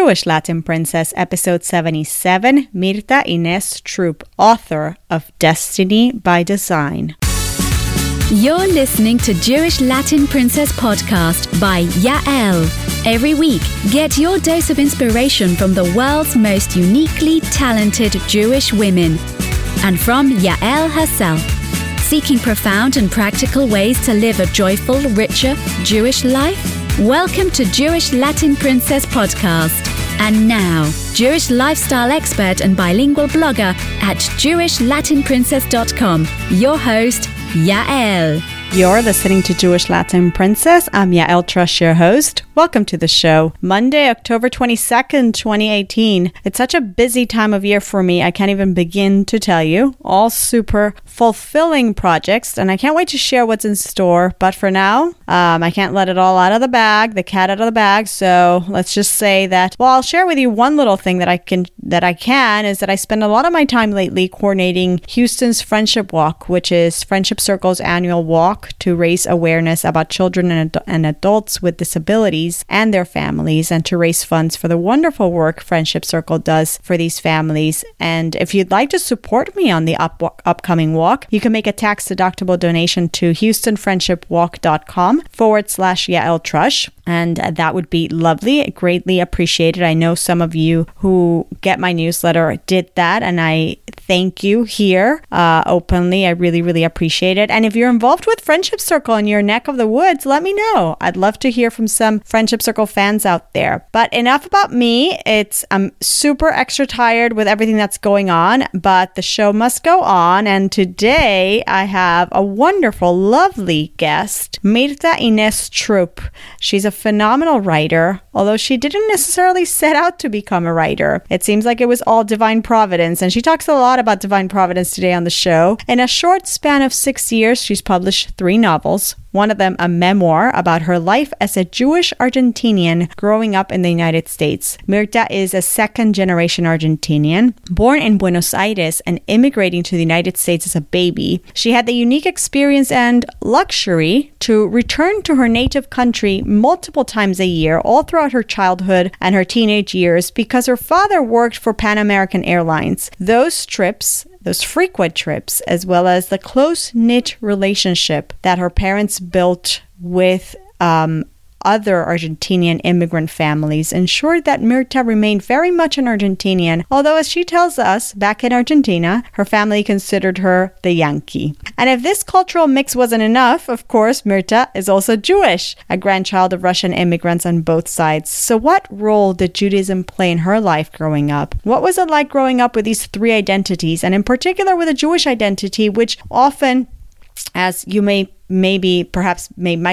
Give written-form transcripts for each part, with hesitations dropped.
Jewish Latin Princess, episode 77, Mirta Inés Trupp, author of Destiny by Design. You're listening to Jewish Latin Princess podcast by Yael. Every week, get your dose of inspiration from the world's most uniquely talented Jewish women and from Yael herself, seeking profound and practical ways to live a joyful, richer Jewish life. Welcome to Jewish Latin Princess podcast. And now, Jewish lifestyle expert and bilingual blogger at jewishlatinprincess.com, your host, Yael. You're listening to Jewish Latin Princess. I'm Yael Trush, your host. Welcome to the show. Monday, October 22nd, 2018. It's such a busy time of year for me. I can't even begin to tell you. All super fulfilling projects, and I can't wait to share what's in store. But for now, I can't let it all out of the bag, the cat out of the bag. So let's just say that, well, I'll share with you one little thing that I can is that I spend a lot of my time lately coordinating Houston's Friendship Walk, which is Friendship Circle's annual walk to raise awareness about children and adults with disabilities and their families, and to raise funds for the wonderful work Friendship Circle does for these families. And if you'd like to support me on the upcoming walk, you can make a tax-deductible donation to houstonfriendshipwalk.com/Yael Trush. And that would be lovely, greatly appreciated. I know some of you who get my newsletter did that, and I thank you here openly. I really, really appreciate it. And if you're involved with Friendship Circle in your neck of the woods, let me know. I'd love to hear from some Friendship Circle fans out there. But enough about me. I'm super extra tired with everything that's going on, but the show must go on. And today I have a wonderful, lovely guest, Mirta Inés Trupp. She's a phenomenal writer, although she didn't necessarily set out to become a writer. It seems like it was all divine providence, and she talks a lot about divine providence today on the show. In a short span of 6 years, she's published 3 novels. One of them, a memoir about her life as a Jewish Argentinian growing up in the United States. Mirta is a second-generation Argentinian, born in Buenos Aires and immigrating to the United States as a baby. She had the unique experience and luxury to return to her native country multiple times a year, all throughout her childhood and her teenage years, because her father worked for Pan American Airlines. Those frequent trips, as well as the close-knit relationship that her parents built with other Argentinian immigrant families, ensured that Mirta remained very much an Argentinian, although, as she tells us, back in Argentina, her family considered her the Yankee. And if this cultural mix wasn't enough, of course, Mirta is also Jewish, a grandchild of Russian immigrants on both sides. So what role did Judaism play in her life growing up? What was it like growing up with these 3 identities, and in particular with a Jewish identity, which often, as you might be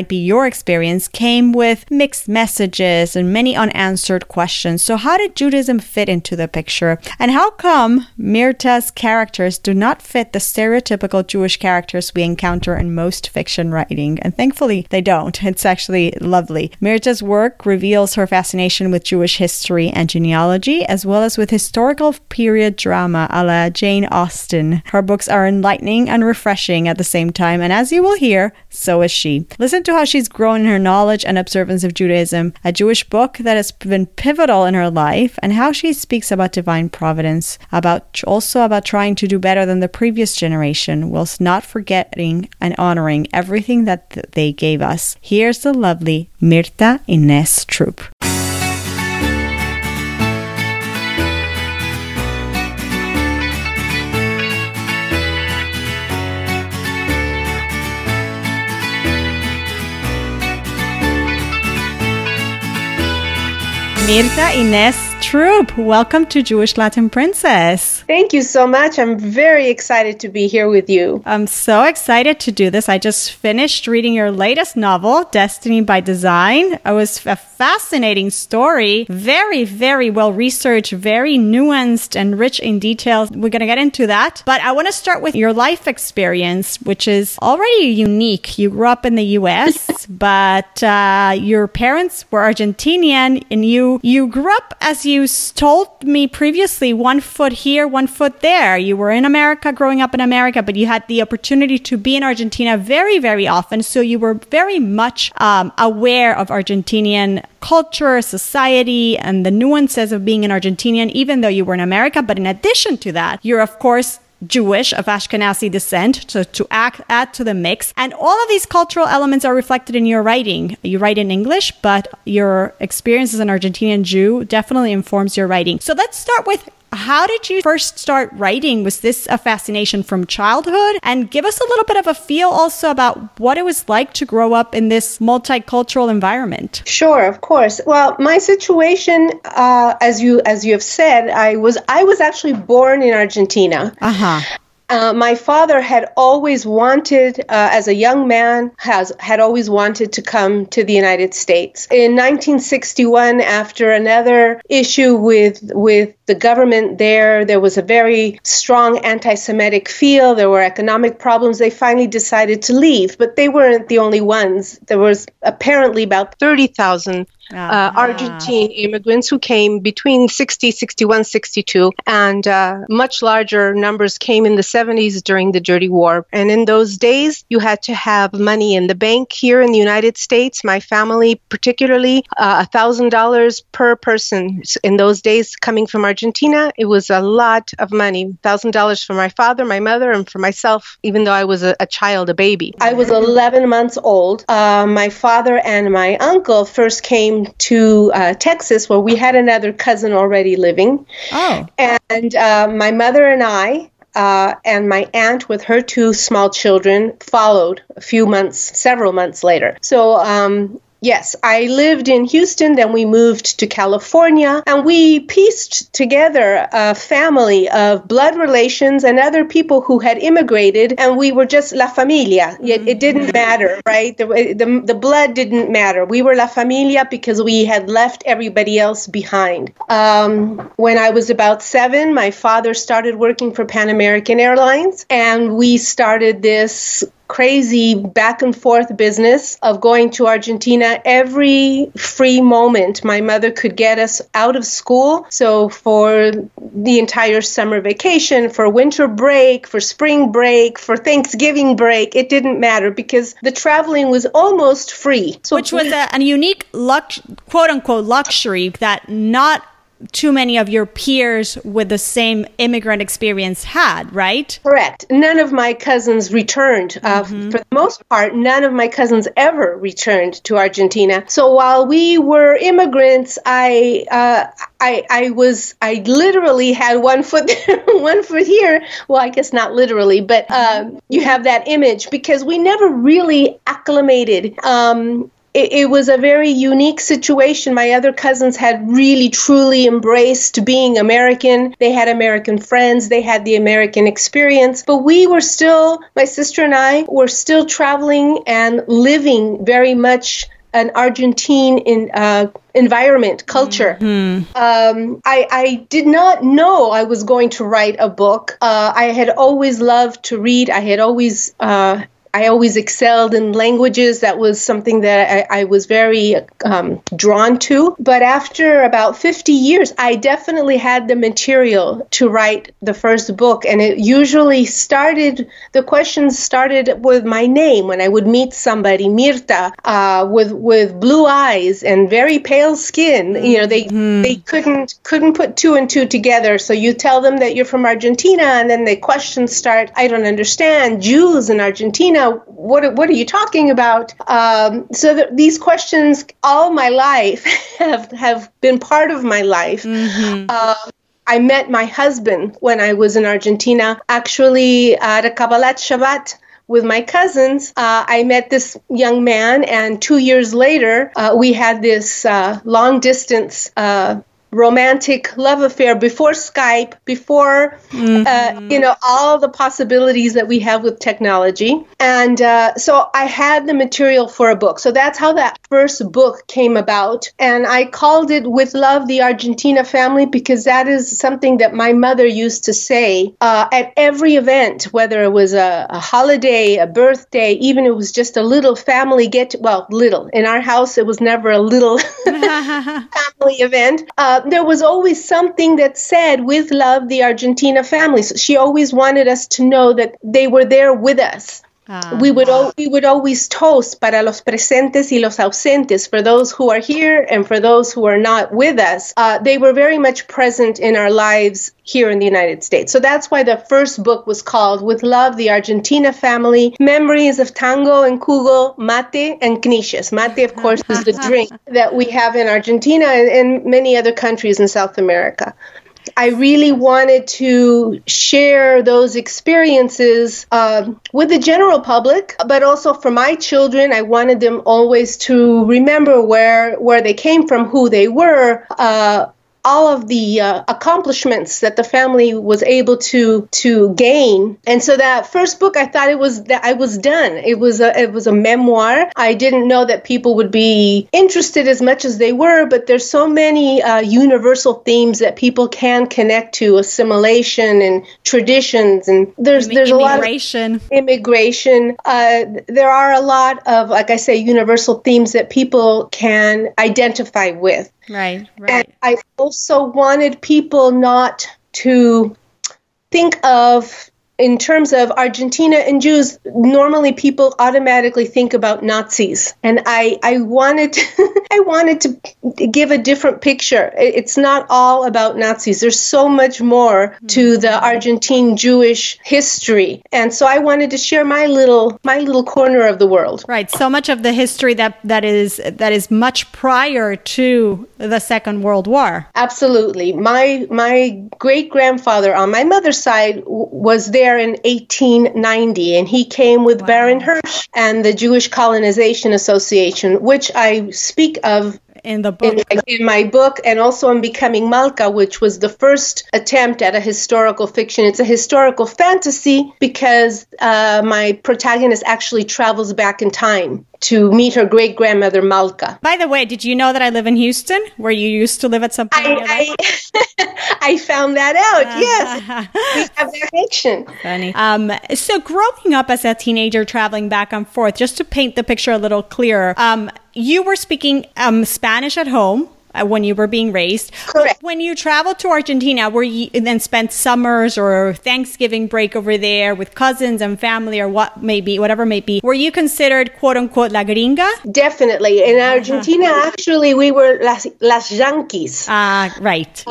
your experience, came with mixed messages and many unanswered questions. So how did Judaism fit into the picture? And how come Mirta's characters do not fit the stereotypical Jewish characters we encounter in most fiction writing? And thankfully, they don't. It's actually lovely. Mirta's work reveals her fascination with Jewish history and genealogy, as well as with historical period drama a la Jane Austen. Her books are enlightening and refreshing at the same time, and as you will hear, so is she. Listen to how she's grown in her knowledge and observance of Judaism, a Jewish book that has been pivotal in her life, and how she speaks about divine providence, about trying to do better than the previous generation, whilst not forgetting and honoring everything that they gave us. Here's the lovely Mirta Inés Trupp. Mirta Inés Trupp, welcome to Jewish Latin Princess. Thank you so much. I'm very excited to be here with you. I'm so excited to do this. I just finished reading your latest novel, Destiny by Design. It was a fascinating story, very, very well researched, very nuanced and rich in details. We're going to get into that. But I want to start with your life experience, which is already unique. You grew up in the U.S., but your parents were Argentinian, and you grew up as you told me previously, one foot here, one foot there. You were in America, growing up in America, but you had the opportunity to be in Argentina very, very often. So you were very much aware of Argentinian culture, society, and the nuances of being an Argentinian, even though you were in America. But in addition to that, you're, of course, Jewish of Ashkenazi descent, to add to the mix. And all of these cultural elements are reflected in your writing. You write in English, but your experience as an Argentinian Jew definitely informs your writing. So let's start with, how did you first start writing? Was this a fascination from childhood? And give us a little bit of a feel also about what it was like to grow up in this multicultural environment. Sure, of course. Well, my situation, as you have said, I was actually born in Argentina. Uh-huh. My father had always wanted, as a young man, had always wanted to come to the United States. In 1961, after another issue with the government there, there was a very strong anti-Semitic feel. There were economic problems. They finally decided to leave, but they weren't the only ones. There was apparently about 30,000 Argentine immigrants who came between 60, 61, 62, and much larger numbers came in the 70s during the dirty war. And in those days, you had to have money in the bank. Here in the United States, my family, particularly, $1,000 per person. In those days, coming from Argentina, it was a lot of money. $1,000 for my father, my mother, and for myself, even though I was a child, a baby. I was 11 months old. My father and my uncle first came to Texas, where we had another cousin already living. Oh. And my mother and I, and my aunt with her two small children, followed several months later. So, yes, I lived in Houston, then we moved to California, and we pieced together a family of blood relations and other people who had immigrated, and we were just la familia. It didn't matter, right? The blood didn't matter. We were la familia because we had left everybody else behind. When I was about 7, my father started working for Pan American Airlines, and we started this crazy back and forth business of going to Argentina every free moment my mother could get us out of school. So for the entire summer vacation, for winter break, for spring break, for Thanksgiving break, it didn't matter because the traveling was almost free. So which was a unique quote unquote luxury that not too many of your peers with the same immigrant experience had, right? Correct. None of my cousins returned. For the most part, none of my cousins ever returned to Argentina. So while we were immigrants, I literally had one foot there, one foot here. Well, I guess not literally, but you have that image because we never really acclimated. It was a very unique situation. My other cousins had really, truly embraced being American. They had American friends. They had the American experience. But we were still, my sister and I, were still traveling and living very much an Argentine environment, culture. Mm-hmm. I did not know I was going to write a book. I had always loved to read. I always excelled in languages. That was something that I was very drawn to. But after about 50 years, I definitely had the material to write the first book. And it usually started with my name when I would meet somebody, Mirta, with blue eyes and very pale skin. You know, they couldn't put two and two together. So you tell them that you're from Argentina, and then the questions start. I don't understand Jews in Argentina. What are you talking about? These questions all my life have been part of my life. Mm-hmm. I met my husband when I was in Argentina, actually at a Kabbalat Shabbat with my cousins. I met this young man, and 2 years later, we had this long-distance romantic love affair before Skype, before, all the possibilities that we have with technology. And so I had the material for a book. So that's how that first book came about. And I called it With Love, the Argentina Family, because that is something that my mother used to say at every event, whether it was a holiday, a birthday, even it was just a little family get, well, little. In our house, it was never a little family event. there was always something that said, with love, the Argentina family. So she always wanted us to know that they were there with us. We would always toast para los presentes y los ausentes, for those who are here and for those who are not with us. They were very much present in our lives here in the United States. So that's why the first book was called With Love, the Argentina Family, Memories of Tango and Cugo, Mate and Knishes. Mate, of course, is the drink that we have in Argentina and many other countries in South America. I really wanted to share those experiences with the general public, but also for my children. I wanted them always to remember where they came from, who they were, all of the accomplishments that the family was able to gain. And so that first book, I thought I was done. It was a memoir. I didn't know that people would be interested as much as they were, but there's so many universal themes that people can connect to: assimilation and traditions, and there's a lot of immigration. There are a lot of, like I say, universal themes that people can identify with. Right. And I also wanted people not to think of, in terms of Argentina and Jews, normally people automatically think about Nazis. And I wanted to give a different picture. It's not all about Nazis. There's so much more to the Argentine Jewish history. And so I wanted to share my little corner of the world. Right. So much of the history that is much prior to the Second World War. Absolutely. My great-grandfather on my mother's side was there in 1890, and he came with Baron Hirsch and the Jewish Colonization Association, which I speak of in the book, in my book, and also in Becoming Malka, which was the first attempt at a historical fiction. It's a historical fantasy because my protagonist actually travels back in time to meet her great-grandmother Malka. By the way, did you know that I live in Houston, where you used to live at some point? I found that out, yes. We have that connection. Funny. So growing up as a teenager, traveling back and forth, just to paint the picture a little clearer, you were speaking Spanish at home when you were being raised. Correct. When you traveled to Argentina, were you then spent summers or Thanksgiving break over there with cousins and family, or whatever may be? Were you considered quote unquote la gringa? Definitely. In Argentina, actually, we were las yanquis. Right.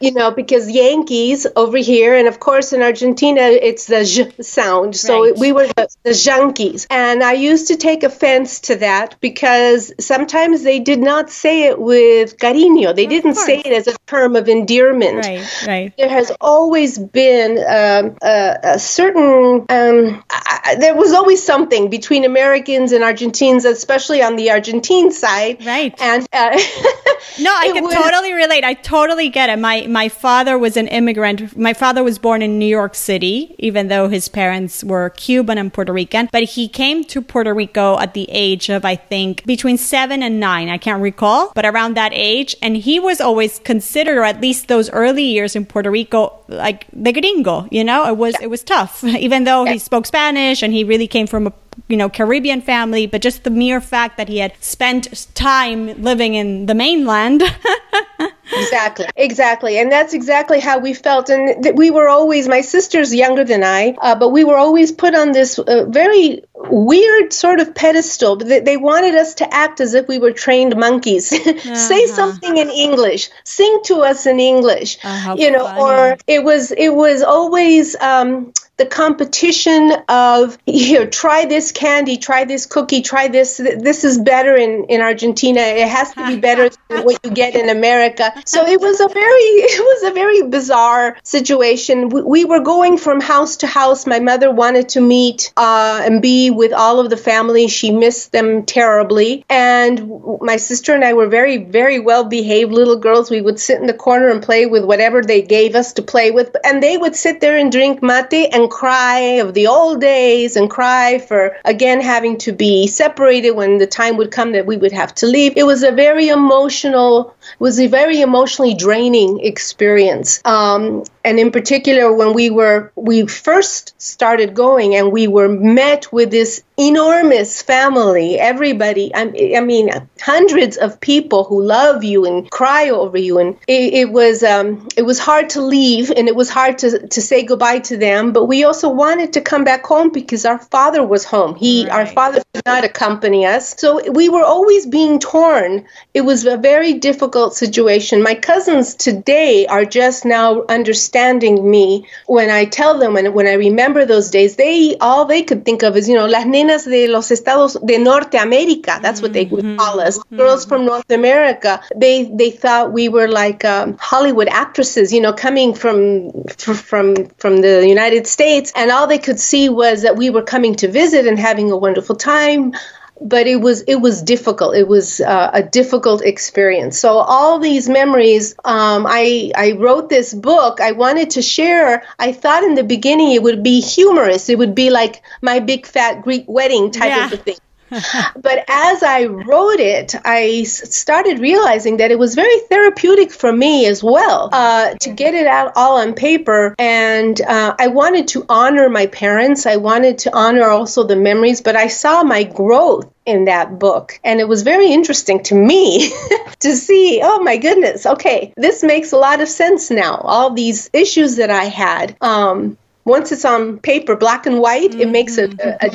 Because Yankees over here, and of course in Argentina it's the j sound. So right. We were the yanquis, and I used to take offense to that because sometimes they did not say it with cariño. They didn't say it as a term of endearment. Right. There has always been a certain... there was always something between Americans and Argentines, especially on the Argentine side. Right. And no, I can totally relate. I totally get it. My father was an immigrant. My father was born in New York City, even though his parents were Cuban and Puerto Rican. But he came to Puerto Rico at the age of, I think, between 7 and 9. I can't recall, but around that age, and he was always considered, or at least those early years in Puerto Rico, like the gringo, it was tough, even though he spoke Spanish and he really came from a Caribbean family, but just the mere fact that he had spent time living in the mainland. Exactly. And that's exactly how we felt. And we were always, my sister's younger than I, but we were always put on this very weird sort of pedestal. They wanted us to act as if we were trained monkeys. Say something in English, sing to us in English, or it was always... the competition of, try this candy, try this cookie, try this. This is better in Argentina. It has to be better than what you get in America. So it was a very bizarre situation. We were going from house to house. My mother wanted to meet and be with all of the family. She missed them terribly. And my sister and I were very, very well-behaved little girls. We would sit in the corner and play with whatever they gave us to play with. And they would sit there and drink mate and and cry of the old days and cry for, again, having to be separated when the time would come that we would have to leave. It was a very emotional, it was a very emotionally draining experience. And in particular, when we first started going and we were met with this enormous family, everybody, I mean, hundreds of people who love you and cry over you. And it was hard to leave, and it was hard to say goodbye to them. But we also wanted to come back home because our father was home. Our father did not accompany us. So we were always being torn. It was a very difficult situation. My cousins today are just now understanding me when I tell them, and when I remember those days, all they could think of is, las nenas de los estados de Norte America. That's what they would call us, girls from North America. They thought we were like Hollywood actresses, coming from the United States, and all they could see was that we were coming to visit and having a wonderful time. But it was difficult. It was a difficult experience. So all these memories, I wrote this book. I wanted to share. I thought in the beginning it would be humorous. It would be like my big fat Greek wedding type of thing. But as I wrote it, I started realizing that it was very therapeutic for me as well, to get it out all on paper. And I wanted to honor my parents. I wanted to honor also the memories, but I saw my growth in that book. And it was very interesting to me to see, oh my goodness, okay, this makes a lot of sense now. All these issues that I had, once it's on paper, black and white, it makes a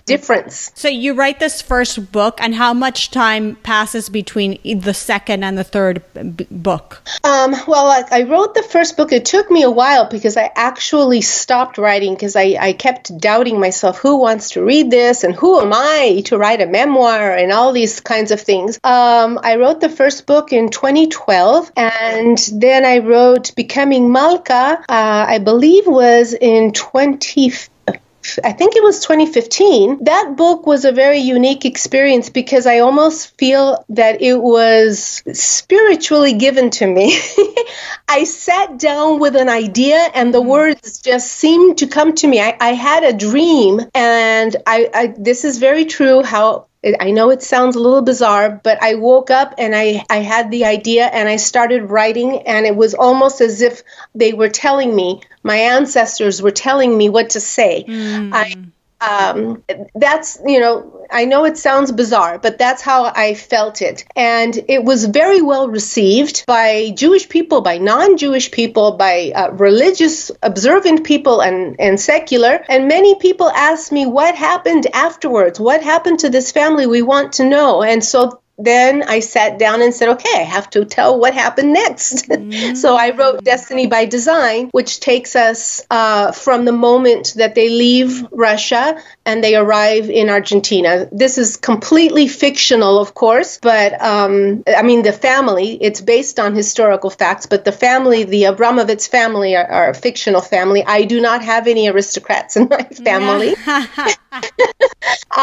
difference. So you write this first book, and how much time passes between the second and the third book? I wrote the first book. It took me a while because I actually stopped writing because I kept doubting myself. Who wants to read this? And who am I to write a memoir and all these kinds of things? I wrote the first book in 2012, and then I wrote Becoming Malka, I believe was in 2015. That book was a very unique experience because I almost feel that it was spiritually given to me. I sat down with an idea and the words just seemed to come to me. I had a dream, and I this is very true how I know it sounds a little bizarre, but I woke up and I had the idea and I started writing, and it was almost as if they were telling me, my ancestors were telling me what to say. I know it sounds bizarre, but that's how I felt it. And it was very well received by Jewish people, by non-Jewish people, by religious observant people and secular. And many people asked me what happened afterwards. What happened to this family? We want to know. And so then I sat down and said, okay, I have to tell what happened next. So I wrote Destiny by Design, which takes us from the moment that they leave Russia and they arrive in Argentina. This is completely fictional, of course, but the family, it's based on historical facts, but the family, the Abramovitz family, are a fictional family. I do not have any aristocrats in my family.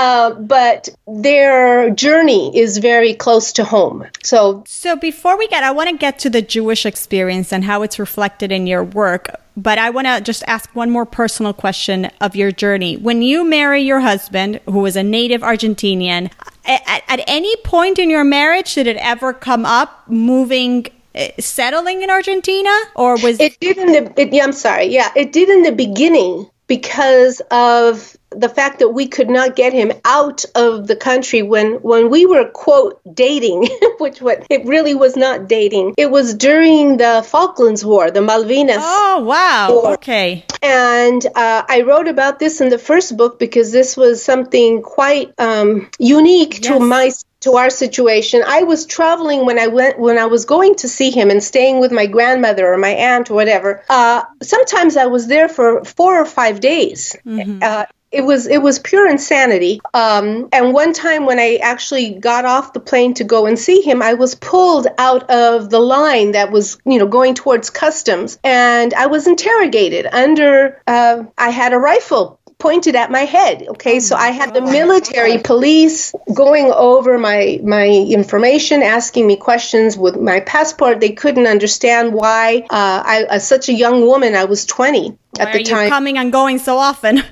But their journey is very close to home. So before we I want to get to the Jewish experience and how it's reflected in your work, but I want to just ask one more personal question of your journey. When you marry your husband, who was a native Argentinian, at any point in your marriage, did it ever come up settling in Argentina, or was it? It did in the beginning because of the fact that we could not get him out of the country when we were, quote, dating, it really was not dating. It was during the Falklands War, the Malvinas. Oh, wow. War. Okay. And I wrote about this in the first book because this was something quite unique to our situation. I was traveling when I was going to see him and staying with my grandmother or my aunt or whatever. Sometimes I was there for 4 or 5 days. It was pure insanity. And one time when I actually got off the plane to go and see him, I was pulled out of the line that was, going towards customs, and I was interrogated I had a rifle pointed at my head. Okay, so I had the military police going over my information, asking me questions with my passport. They couldn't understand why, as such a young woman, I was 20. Why at the time. Are you coming and going so often?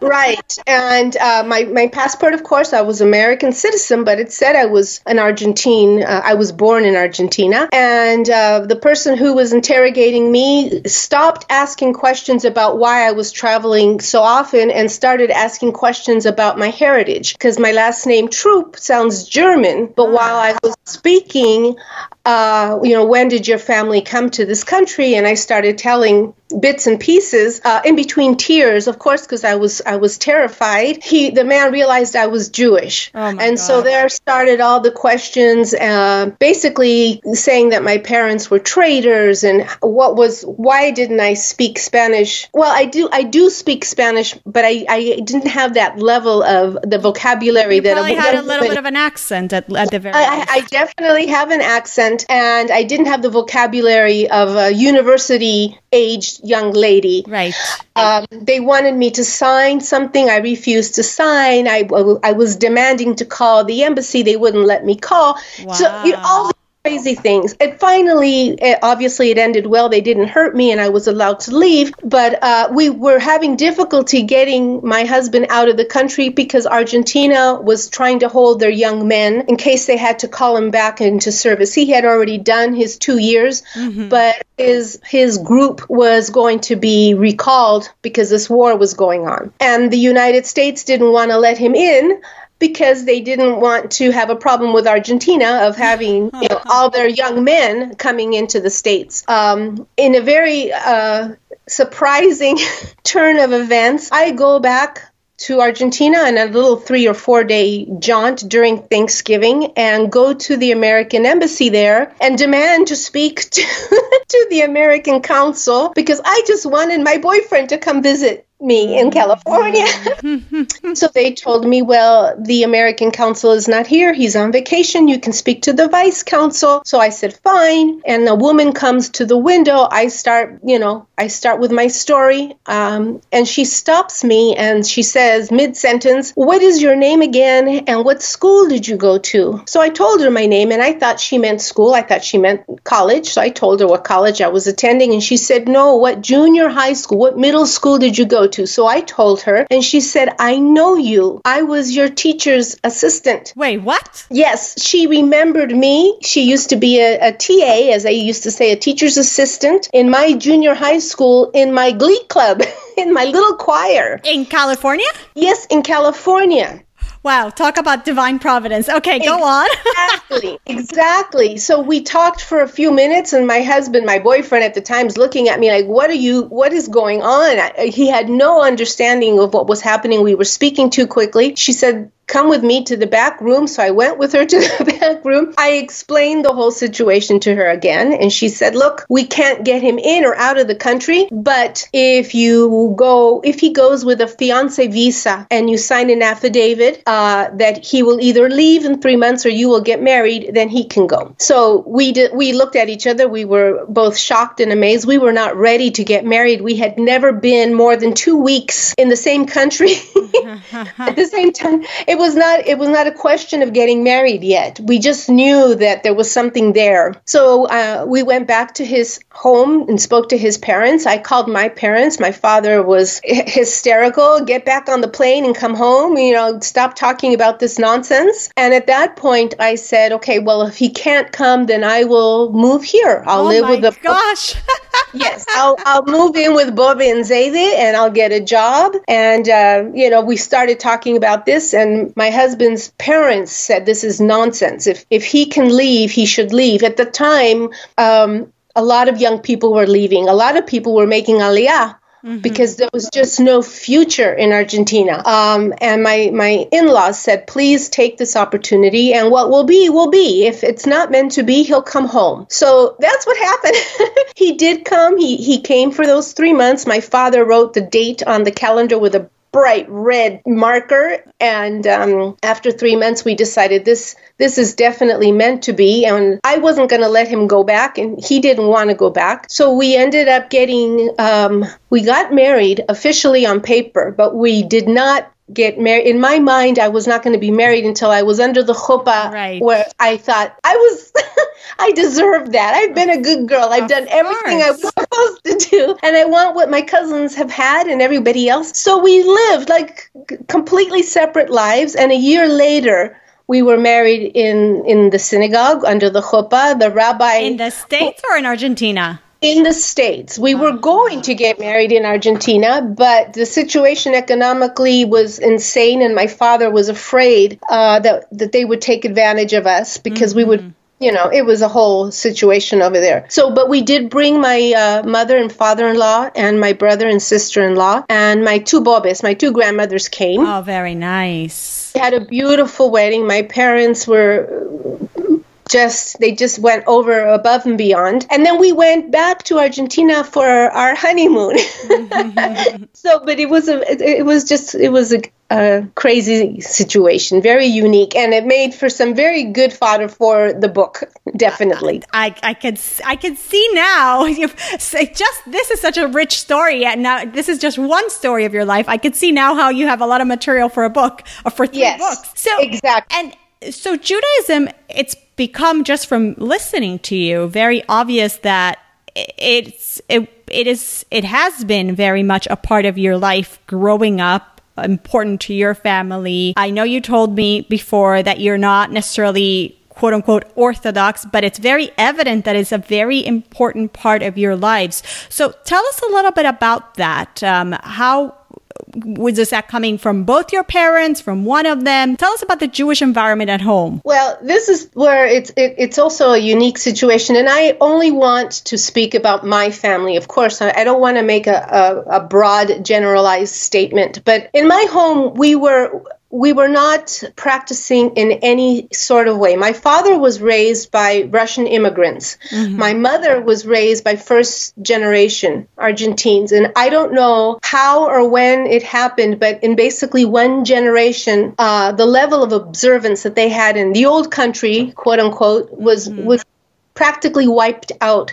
Right. And my passport, of course, I was American citizen, but it said I was an Argentine. I was born in Argentina. And the person who was interrogating me stopped asking questions about why I was traveling so often and started asking questions about my heritage, because my last name, Trupp, sounds German. But while I was speaking, when did your family come to this country? And I started telling bits and pieces in between tears, of course, because I was terrified. The man realized I was Jewish. So there started all the questions, basically saying that my parents were traitors and why didn't I speak Spanish? Well, I do speak Spanish, but I didn't have that level of the vocabulary. You probably had a little bit of an accent at the very end. I definitely have an accent, and I didn't have the vocabulary of a university aged young lady. Right. They wanted me to sign something. I refused to sign. I was demanding to call the embassy. They wouldn't let me call. Wow. So all crazy things. And finally, obviously, it ended well. They didn't hurt me, and I was allowed to leave. But we were having difficulty getting my husband out of the country because Argentina was trying to hold their young men in case they had to call him back into service. He had already done his 2 years, mm-hmm. but his group was going to be recalled because this war was going on. And the United States didn't want to let him in, because they didn't want to have a problem with Argentina of having all their young men coming into the States. In a very surprising turn of events, I go back to Argentina on a little 3 or 4 day jaunt during Thanksgiving and go to the American embassy there and demand to speak to the American consul because I just wanted my boyfriend to come visit me in California. So they told me, well, the American consul is not here. He's on vacation. You can speak to the vice consul. So I said, fine. And a woman comes to the window. I start with my story. And she stops me and she says mid-sentence, what is your name again? And what school did you go to? So I told her my name and I thought she meant school. I thought she meant college. So I told her what college I was attending. And she said, no, what junior high school, what middle school did you go to? So I told her, and she said, I know you. I was your teacher's assistant. Wait, what? Yes, she remembered me. She used to be a TA, as I used to say, a teacher's assistant in my junior high school, in my glee club, in my little choir. In California? Yes, in California. Wow, talk about divine providence. Okay, go on. Exactly. So we talked for a few minutes, and my boyfriend at the time, is looking at me like, what is going on? He had no understanding of what was happening. We were speaking too quickly. She said, come with me to the back room. So I went with her to the back room. I explained the whole situation to her again. And she said, look, we can't get him in or out of the country. But if he goes with a fiancé visa and you sign an affidavit that he will either leave in 3 months or you will get married, then he can go. So we looked at each other. We were both shocked and amazed. We were not ready to get married. We had never been more than 2 weeks in the same country at the same time. It was not a question of getting married yet. We just knew that there was something there. So we went back to his home and spoke to his parents. I called my parents. My father was hysterical. Get back on the plane and come home. Stop talking about this nonsense. And at that point, I said, okay, well, if he can't come, then I will move here. I'll live with the... gosh. Yes, I'll move in with Bob and Zayde, and I'll get a job. And, we started talking about this, and my husband's parents said this is nonsense. If he can leave, he should leave. At the time, a lot of young people were leaving. A lot of people were making aliyah. Mm-hmm. Because there was just no future in Argentina. And my in-laws said, please take this opportunity, and what will be. If it's not meant to be, he'll come home. So that's what happened. He did come. He came for those 3 months. My father wrote the date on the calendar with a bright red marker, and after 3 months we decided this is definitely meant to be, and I wasn't going to let him go back, and he didn't want to go back. So we ended up we got married officially on paper, but we did not get married. In my mind, I was not going to be married until I was under the chuppah, right. Where I thought I deserved that. I've been a good girl. I've done everything I was supposed to do, and I want what my cousins have had and everybody else. So we lived like completely separate lives, and a year later, we were married in the synagogue under the chuppah, the rabbi. In the States or in Argentina? In the States. We were going to get married in Argentina, but the situation economically was insane, and my father was afraid that they would take advantage of us because we would, you know, it was a whole situation over there. So, but we did bring my mother and father-in-law and my brother and sister-in-law, and my two bobes, my two grandmothers came. Oh, very nice. We had a beautiful wedding. My parents were... They just went over, above and beyond. And then we went back to Argentina for our honeymoon. So, but it was a crazy situation, very unique, and it made for some very good fodder for the book, definitely. I could see now. This is such a rich story, and now this is just one story of your life. I could see now how you have a lot of material for a book, or for three books. So exactly. And so Judaism, it's become, just from listening to you, very obvious that it has been very much a part of your life growing up, important to your family. I know you told me before that you're not necessarily quote unquote Orthodox, but it's very evident that it's a very important part of your lives. So tell us a little bit about that. How was that coming from both your parents, from one of them? Tell us about the Jewish environment at home. Well, this is where it's also a unique situation. And I only want to speak about my family, of course. I don't want to make a broad, generalized statement. But in my home, we were not practicing in any sort of way. My father was raised by Russian immigrants. Mm-hmm. My mother was raised by first generation Argentines. And I don't know how or when it happened, but in basically one generation, the level of observance that they had in the old country, quote unquote, was practically wiped out.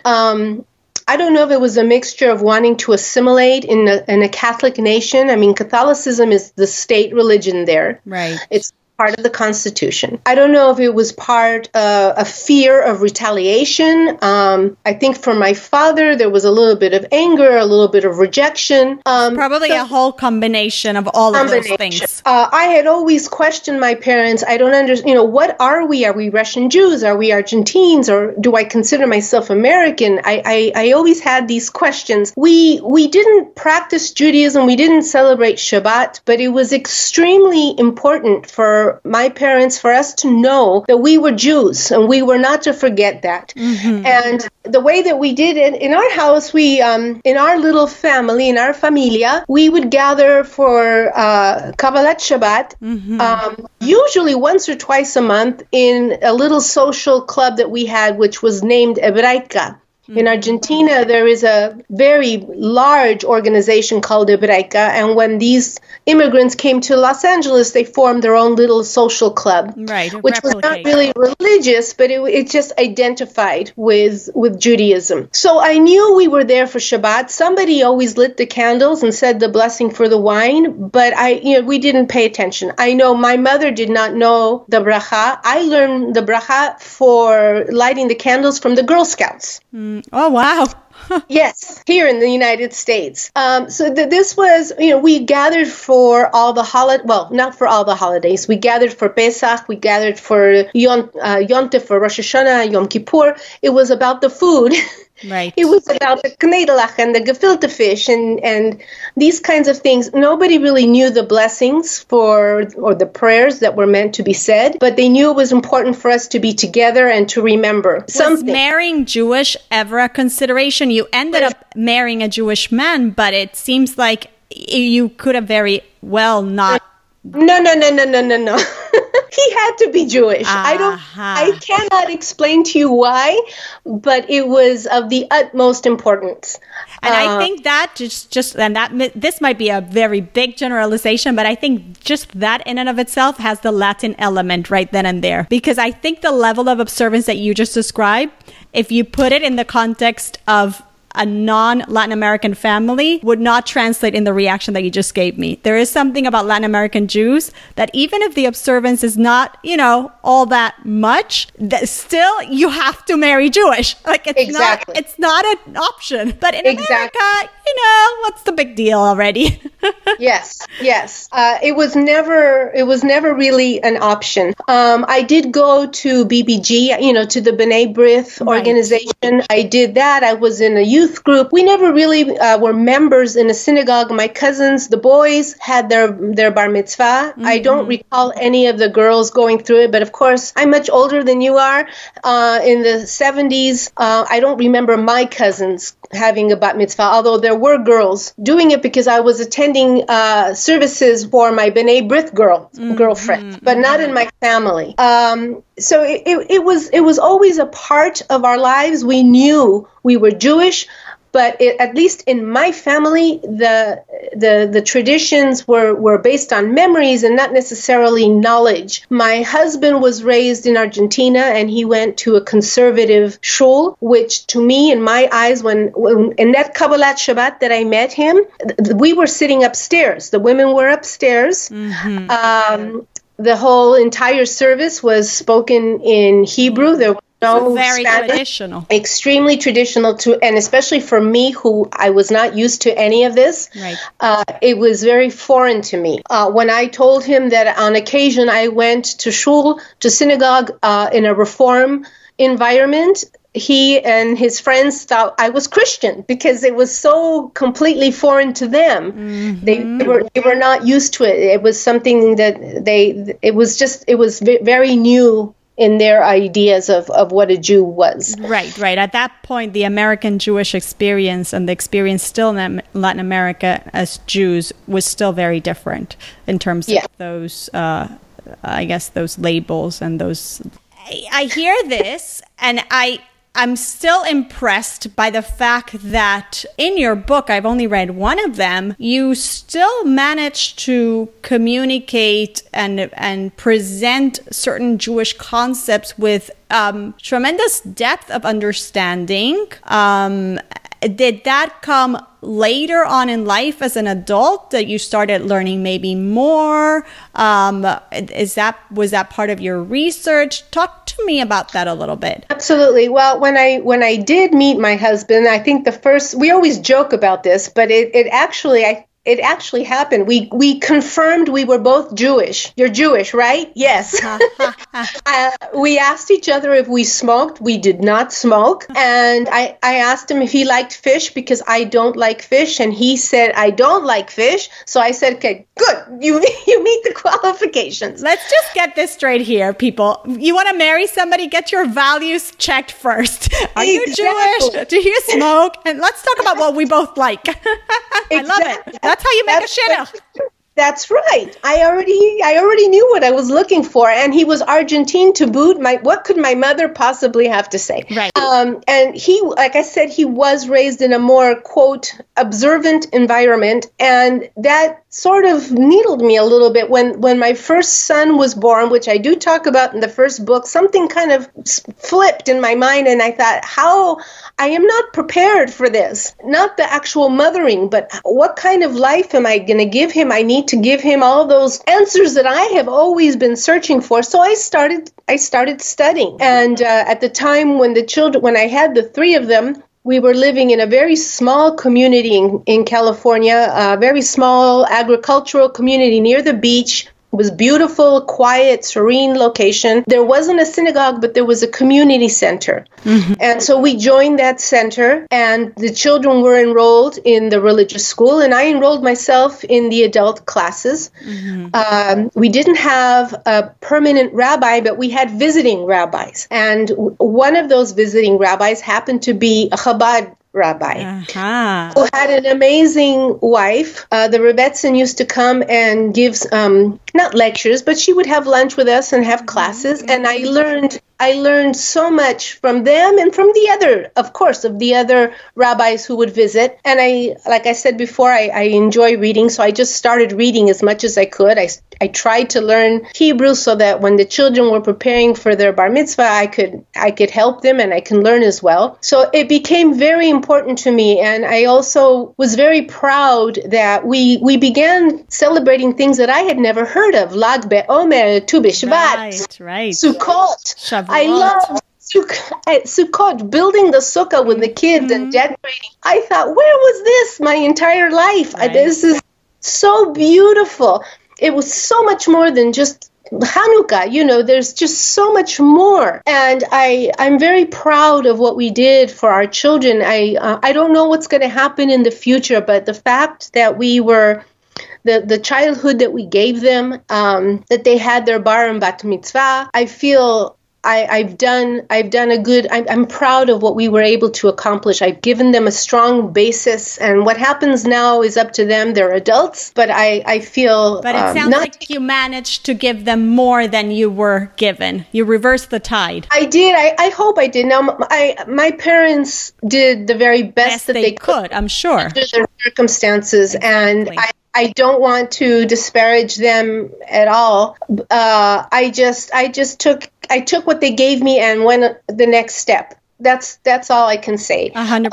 I don't know if it was a mixture of wanting to assimilate in a Catholic nation. I mean, Catholicism is the state religion there. Right. It's part of the Constitution. I don't know if it was part of a fear of retaliation. I think for my father, there was a little bit of anger, a little bit of rejection. Probably a whole combination of all of those things. I had always questioned my parents. I don't understand, what are we? Are we Russian Jews? Are we Argentines? Or do I consider myself American? I always had these questions. We didn't practice Judaism. We didn't celebrate Shabbat, but it was extremely important for my parents, for us to know that we were Jews and we were not to forget that. Mm-hmm. And the way that we did it in our house, in our little family, in our familia, we would gather for Kabbalat Shabbat, usually once or twice a month in a little social club that we had, which was named Hebraica. In Argentina, there is a very large organization called Hebraica, and when these immigrants came to Los Angeles, they formed their own little social club, which was not really religious, but it just identified with Judaism. So I knew we were there for Shabbat. Somebody always lit the candles and said the blessing for the wine, but we didn't pay attention. I know my mother did not know the bracha. I learned the bracha for lighting the candles from the Girl Scouts. Oh, wow. Yes, here in the United States. This was, we gathered for all the holidays. Well, not for all the holidays. We gathered for Pesach. We gathered for Yom Tov, for Rosh Hashanah, Yom Kippur. It was about the food. Right. It was about the knedlach and the gefilte fish and these kinds of things. Nobody really knew the blessings or the prayers that were meant to be said, but they knew it was important for us to be together and to remember something. Was marrying Jewish ever a consideration? You ended up marrying a Jewish man, but it seems like you could have very well not. No. He had to be Jewish. Uh-huh. I cannot explain to you why, but it was of the utmost importance. And I think that this might be a very big generalization, but I think just that in and of itself has the Latin element right then and there. Because I think the level of observance that you just described, if you put it in the context of a non-Latin American family would not translate in the reaction that you just gave me. There is something about Latin American Jews that even if the observance is not, you know, all that much, that still you have to marry Jewish. Like it's exactly. Not, it's not an option. But in America, you know, what's the big deal already? Yes. It was never really an option. I did go to BBG, you know, to the B'nai B'rith organization. I did that. I was in a youth group. We never really were members in a synagogue. My cousins, the boys, had their bar mitzvah. Mm-hmm. I don't recall any of the girls going through it, but of course, I'm much older than you are. In the 70s, I don't remember my cousins having a bat mitzvah, although there were girls doing it because I was attending services for my B'nai B'rith girlfriend, but not in my family. So it was always a part of our lives. We knew we were Jewish, but at least in my family, the traditions were based on memories and not necessarily knowledge. My husband was raised in Argentina, and he went to a conservative shul, which to me, in my eyes, when in that Kabbalat Shabbat that I met him, we were sitting upstairs. The women were upstairs. Mm-hmm. The whole entire service was spoken in Hebrew. There was no very Spanish. Traditional. Extremely traditional, and especially for me, who I was not used to any of this, right. It was very foreign to me. When I told him that on occasion I went to shul, to synagogue, in a reform environment, he and his friends thought I was Christian because it was so completely foreign to them. Mm-hmm. They were not used to it. It was something that it was very new in their ideas of what a Jew was. Right. At that point, the American Jewish experience and the experience still in Latin America as Jews was still very different in terms of those, I guess, those labels and those. I hear this, and I'm still impressed by the fact that in your book, I've only read one of them, you still manage to communicate and present certain Jewish concepts with tremendous depth of understanding. Did that come later on in life as an adult that you started learning maybe more? Was that part of your research? Talk to me about that a little bit. Absolutely. Well, when I did meet my husband, I think we always joke about this, but it actually happened. We confirmed we were both Jewish. You're Jewish, right? Yes. We asked each other if we smoked. We did not smoke. And I asked him if he liked fish because I don't like fish. And he said, I don't like fish. So I said, okay, good. You meet the qualifications. Let's just get this straight here, people. You want to marry somebody, get your values checked first. Are you Jewish? Do you smoke? And let's talk about what we both like. I love it. That's how you make a shidduch. That's right. I already knew what I was looking for, and he was Argentine to boot. What could my mother possibly have to say? Right. And he, like I said, he was raised in a more quote observant environment, and that sort of needled me a little bit when my first son was born, which I do talk about in the first book. Something kind of flipped in my mind, and I thought, I am not prepared for this. Not the actual mothering, but what kind of life am I going to give him? I need to give him all those answers that I have always been searching for. So I started studying. And at the time when I had the three of them, we were living in a very small community in California, a very small agricultural community near the beach. It was beautiful, quiet, serene location. There wasn't a synagogue, but there was a community center. Mm-hmm. And so we joined that center, and the children were enrolled in the religious school, and I enrolled myself in the adult classes. Mm-hmm. We didn't have a permanent rabbi, but we had visiting rabbis. And one of those visiting rabbis happened to be a Chabad rabbi, who had an amazing wife. The Rebbetzin used to come and give, not lectures, but she would have lunch with us and have classes. And I learned I learned so much from them and from the other, of course, of the other rabbis who would visit. And I, like I said before, I enjoy reading. So I just started reading as much as I could. I tried to learn Hebrew so that when the children were preparing for their bar mitzvah, I could help them and I can learn as well. So it became very important to me. And I also was very proud that we began celebrating things that I had never heard of. Lag BeOmer, Tu B'Shvat, right. Sukkot. Shavuot. I love Sukkot, building the sukkah with the kids and decorating. I thought, where was this my entire life? Right. This is so beautiful. It was so much more than just Hanukkah, you know, there's just so much more. And I'm very proud of what we did for our children. I don't know what's going to happen in the future, but the fact that we were the childhood that we gave them, that they had their bar and bat mitzvah, I feel I've done a good, I'm proud of what we were able to accomplish. I've given them a strong basis, and what happens now is up to them. They're adults, but I feel... But it sounds like you managed to give them more than you were given. You reversed the tide. I did. I hope I did. Now, my parents did the very best that they could, I'm sure. Under their circumstances, exactly. And I don't want to disparage them at all. I took what they gave me and went the next step. That's all I can say. 100%,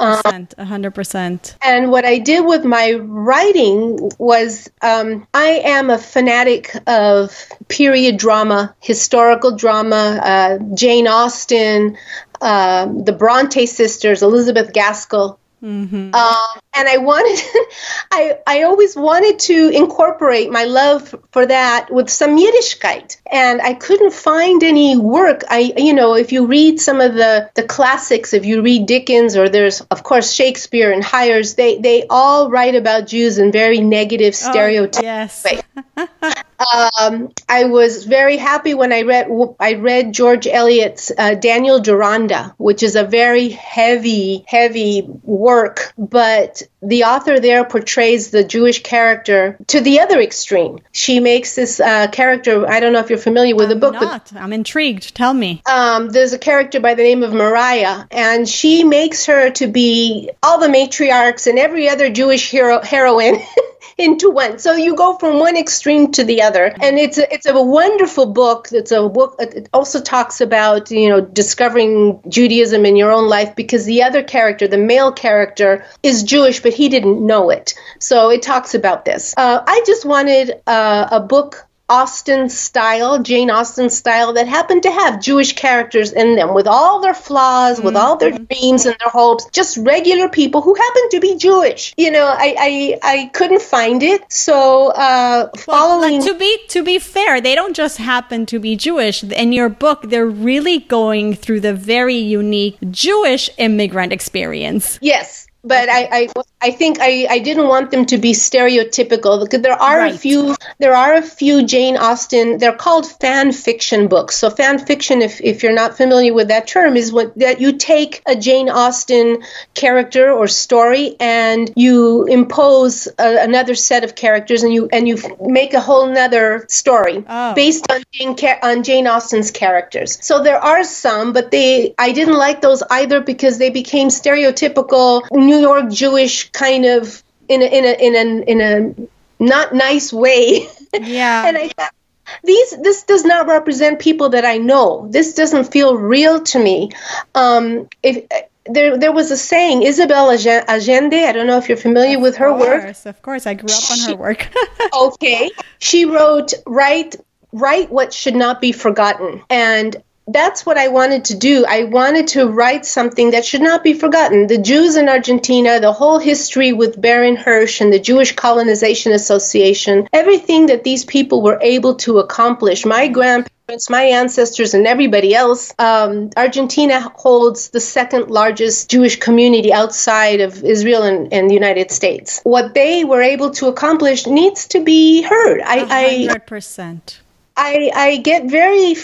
100%. And what I did with my writing was, I am a fanatic of period drama, historical drama, Jane Austen, the Bronte sisters, Elizabeth Gaskell. Mm-hmm. And I wanted, I always wanted to incorporate my love for that with some Yiddishkeit, and I couldn't find any work. If you read some of the classics, if you read Dickens, or there's of course Shakespeare and Hires, they all write about Jews in very negative stereotypes. Yes. I was very happy when I read George Eliot's Daniel Deronda, which is a very heavy work, but the author there portrays the Jewish character to the other extreme. She makes this character, I don't know if you're familiar with the book. I'm intrigued. Tell me. There's a character by the name of Mariah, and she makes her to be all the matriarchs and every other Jewish heroine. Into one. So you go from one extreme to the other. And it's a wonderful book. It's a book. It also talks about, discovering Judaism in your own life, because the other character, the male character, is Jewish, but he didn't know it. So it talks about this. I just wanted a book, Jane Austen style, that happened to have Jewish characters in them, with all their flaws, with all their dreams and their hopes, just regular people who happen to be Jewish. I couldn't find it. So to be fair, they don't just happen to be Jewish. In your book, they're really going through the very unique Jewish immigrant experience. Yes. But I think I didn't want them to be stereotypical, because there are a few Jane Austen, they're called fan fiction books. So fan fiction, if you're not familiar with that term, is that you take a Jane Austen character or story and you impose another set of characters and you make a whole nother story based on Jane Austen's characters. So there are some, but I didn't like those either, because they became stereotypical New York Jewish, kind of in a not nice way. Yeah. And I thought, this does not represent people that I know. This doesn't feel real to me. If there was a saying, Isabel Allende, I don't know if you're familiar with her work. Of course, I grew up on her work. Okay. She wrote, write what should not be forgotten. And that's what I wanted to do. I wanted to write something that should not be forgotten. The Jews in Argentina, the whole history with Baron Hirsch and the Jewish Colonization Association, everything that these people were able to accomplish. My grandparents, my ancestors, and everybody else. Argentina holds the second largest Jewish community outside of Israel and the United States. What they were able to accomplish needs to be heard. 100%. I get very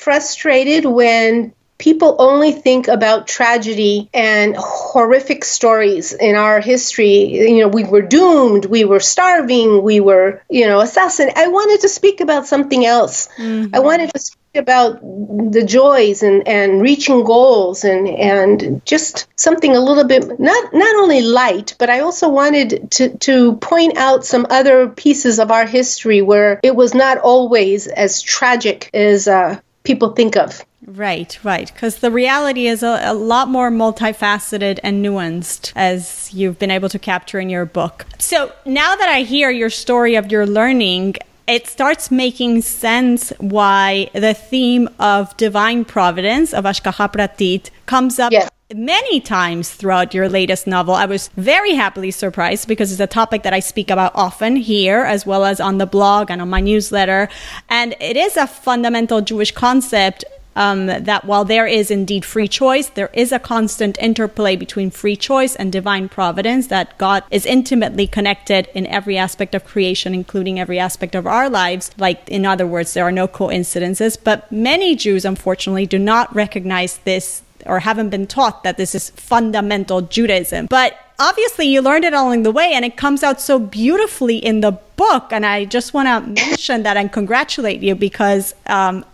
frustrated when people only think about tragedy and horrific stories in our history. We were doomed, we were starving, we were assassinated. I wanted to speak about something else. I wanted to speak about the joys and reaching goals and just something a little bit, not only light, but I also wanted to point out some other pieces of our history where it was not always as tragic as people think of. Right. Because the reality is a lot more multifaceted and nuanced, as you've been able to capture in your book. So now that I hear your story of your learning, it starts making sense why the theme of divine providence, of Ashkacha Pratit, comes up many times throughout your latest novel. I was very happily surprised because it's a topic that I speak about often here, as well as on the blog and on my newsletter. And it is a fundamental Jewish concept that while there is indeed free choice, there is a constant interplay between free choice and divine providence, that God is intimately connected in every aspect of creation, including every aspect of our lives. Like, in other words, there are no coincidences. But many Jews, unfortunately, do not recognize this or haven't been taught that this is fundamental Judaism. But obviously, you learned it along the way, and it comes out so beautifully in the book. And I just want to mention that and congratulate you, because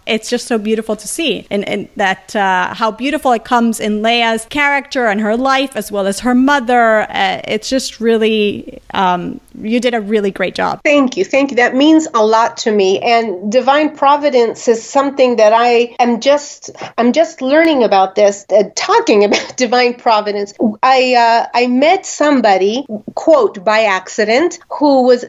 it's just so beautiful to see, and that how beautiful it comes in Leah's character and her life, as well as her mother. It's just really, you did a really great job. Thank you. That means a lot to me. And divine providence is something that I'm just learning about this, talking about divine providence. I met somebody, quote, by accident, who was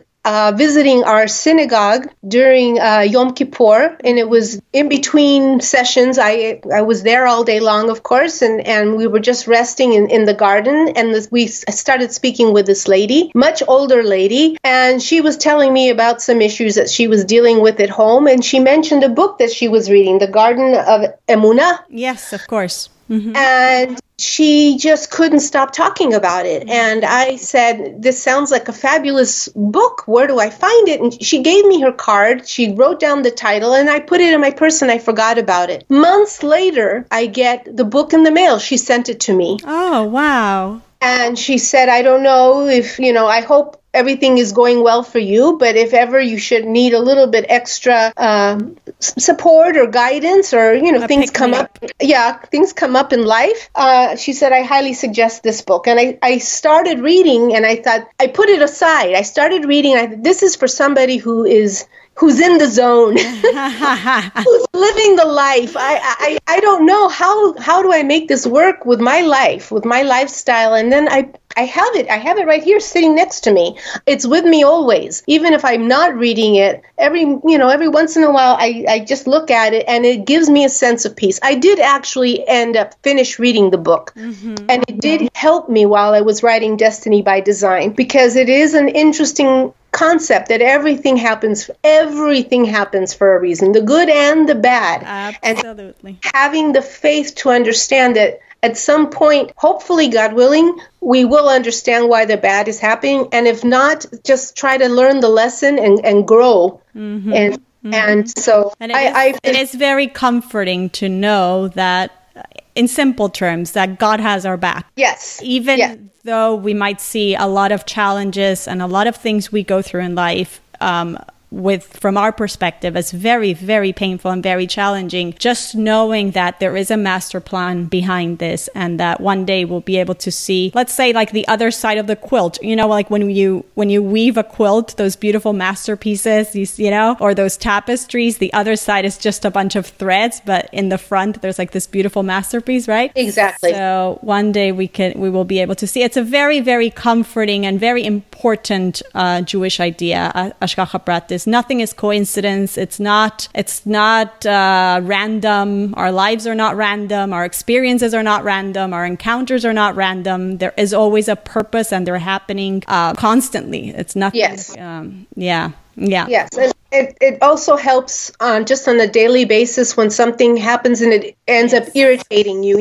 visiting our synagogue during Yom Kippur, and it was in between sessions. I was there all day long, of course, and we were just resting in the garden, and we started speaking with this lady, much older lady, and she was telling me about some issues that she was dealing with at home, and she mentioned a book that she was reading, The Garden of Emuna. Yes, of course. Mm-hmm. And she just couldn't stop talking about it. And I said, this sounds like a fabulous book. Where do I find it? And she gave me her card. She wrote down the title, and I put it in my purse, and I forgot about it. Months later, I get the book in the mail. She sent it to me. Oh, wow. And she said, I don't know if, I hope everything is going well for you, but if ever you should need a little bit extra support or guidance, or things come up. Yeah, things come up in life. She said, I highly suggest this book, and I started reading, and I thought I put it aside. I started reading. And I thought, this is for somebody who's in the zone, who's living the life. I don't know how do I make this work with my life, with my lifestyle, and then I have it right here sitting next to me. It's with me always. Even if I'm not reading it, every once in a while, I just look at it, and it gives me a sense of peace. I did actually end up finish reading the book, and it did help me while I was writing Destiny by Design, because it is an interesting concept that everything happens for a reason, the good and the bad. Absolutely. And having the faith to understand that at some point, hopefully, God willing, we will understand why the bad is happening. And if not, just try to learn the lesson and grow. Mm-hmm. And so and it is very comforting to know that, in simple terms, that God has our back. Yes. Even though we might see a lot of challenges and a lot of things we go through in life, from our perspective, as very, very painful and very challenging, just knowing that there is a master plan behind this, and that one day we'll be able to see, let's say, like the other side of the quilt, like when you weave a quilt, those beautiful masterpieces, or those tapestries, the other side is just a bunch of threads, but in the front, there's like this beautiful masterpiece, right? Exactly. So one day we will be able to see. It's a very, very comforting and very important Jewish idea, Ashkacha Pratis. Nothing is coincidence. It's not random. Our lives are not random. Our experiences are not random. Our encounters are not random. There is always a purpose, and they're happening constantly. It's nothing. Yes. Yes. And it also helps just on a daily basis when something happens and it ends up irritating you.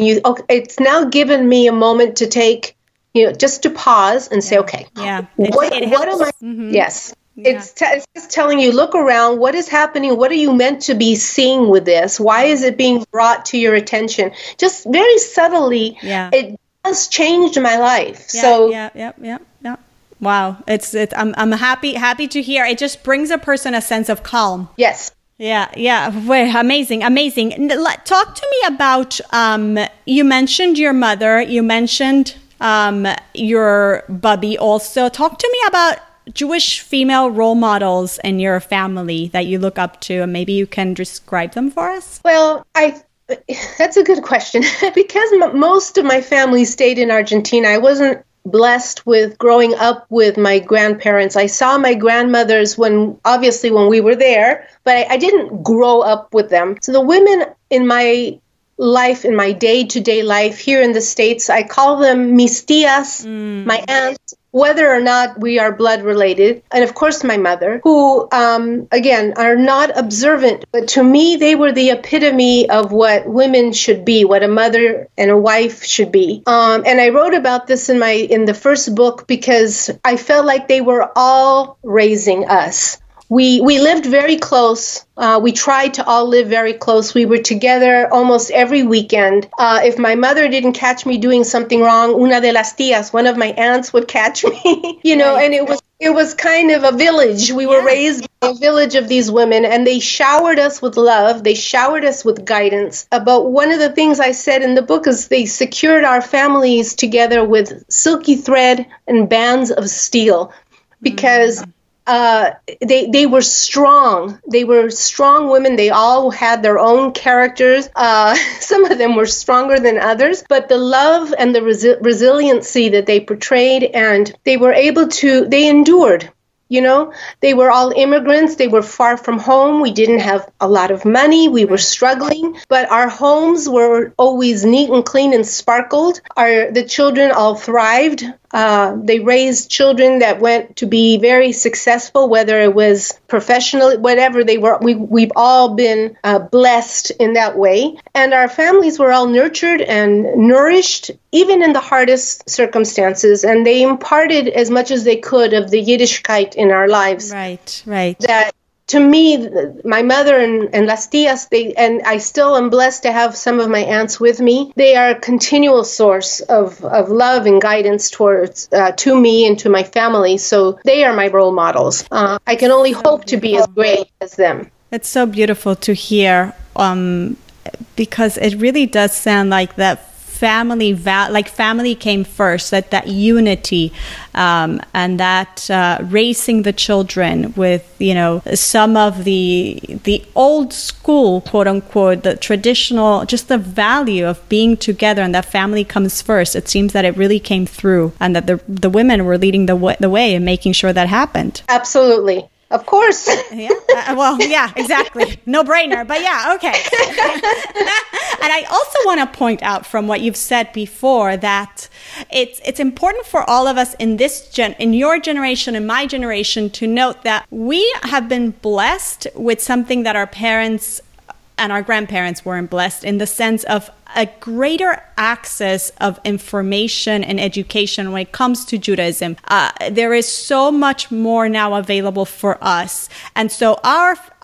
It's now given me a moment to take, just to pause and say, okay, what am I? Mm-hmm. Yes. Yeah. It's just telling you, look around, what is happening? What are you meant to be seeing with this? Why is it being brought to your attention? Just very subtly, It has changed my life. Yeah. Wow. I'm happy to hear. It just brings a person a sense of calm. Yes. Yeah, amazing. Talk to me about, you mentioned your mother, you mentioned your bubby also. Talk to me about Jewish female role models in your family that you look up to, and maybe you can describe them for us. Well, that's a good question. Because most of my family stayed in Argentina, I wasn't blessed with growing up with my grandparents. I saw my grandmothers when we were there, but I didn't grow up with them. So the women in my life, in my day-to-day life here in the States, I call them mis tías, my aunts, whether or not we are blood related. And of course, my mother, who, again, are not observant. But to me, they were the epitome of what women should be, what a mother and a wife should be. And I wrote about this in the first book because I felt like they were all raising us. We lived very close. We tried to all live very close. We were together almost every weekend. If my mother didn't catch me doing something wrong, una de las tías, one of my aunts would catch me, and it was kind of a village. We were raised by a village of these women, and they showered us with love. They showered us with guidance. But one of the things I said in the book is they secured our families together with silky thread and bands of steel, because they were strong. They were strong women. They all had their own characters. Some of them were stronger than others, but the love and the resiliency that they portrayed, and they endured. They were all immigrants. They were far from home. We didn't have a lot of money. We were struggling, but our homes were always neat and clean and sparkled. The children all thrived. They raised children that went to be very successful, whether it was professional, whatever they were. We've all been blessed in that way. And our families were all nurtured and nourished, even in the hardest circumstances. And they imparted as much as they could of the Yiddishkeit in our lives. Right. That, to me, my mother and las tías, and I still am blessed to have some of my aunts with me. They are a continual source of love and guidance towards to me and to my family. So they are my role models. I can only hope to be as great as them. It's so beautiful to hear, because it really does sound like that family came first, that unity, and that raising the children with some of the old school, quote unquote, the traditional, just the value of being together, and that family comes first. It seems that it really came through, and that the women were leading the way and making sure that happened. Absolutely. Of course. Exactly. No brainer, but yeah, okay. And I also want to point out from what you've said before that it's important for all of us in this in your generation, in my generation, to note that we have been blessed with something that our parents and our grandparents weren't blessed, in the sense of a greater access of information and education when it comes to Judaism. There is so much more now available for us. And so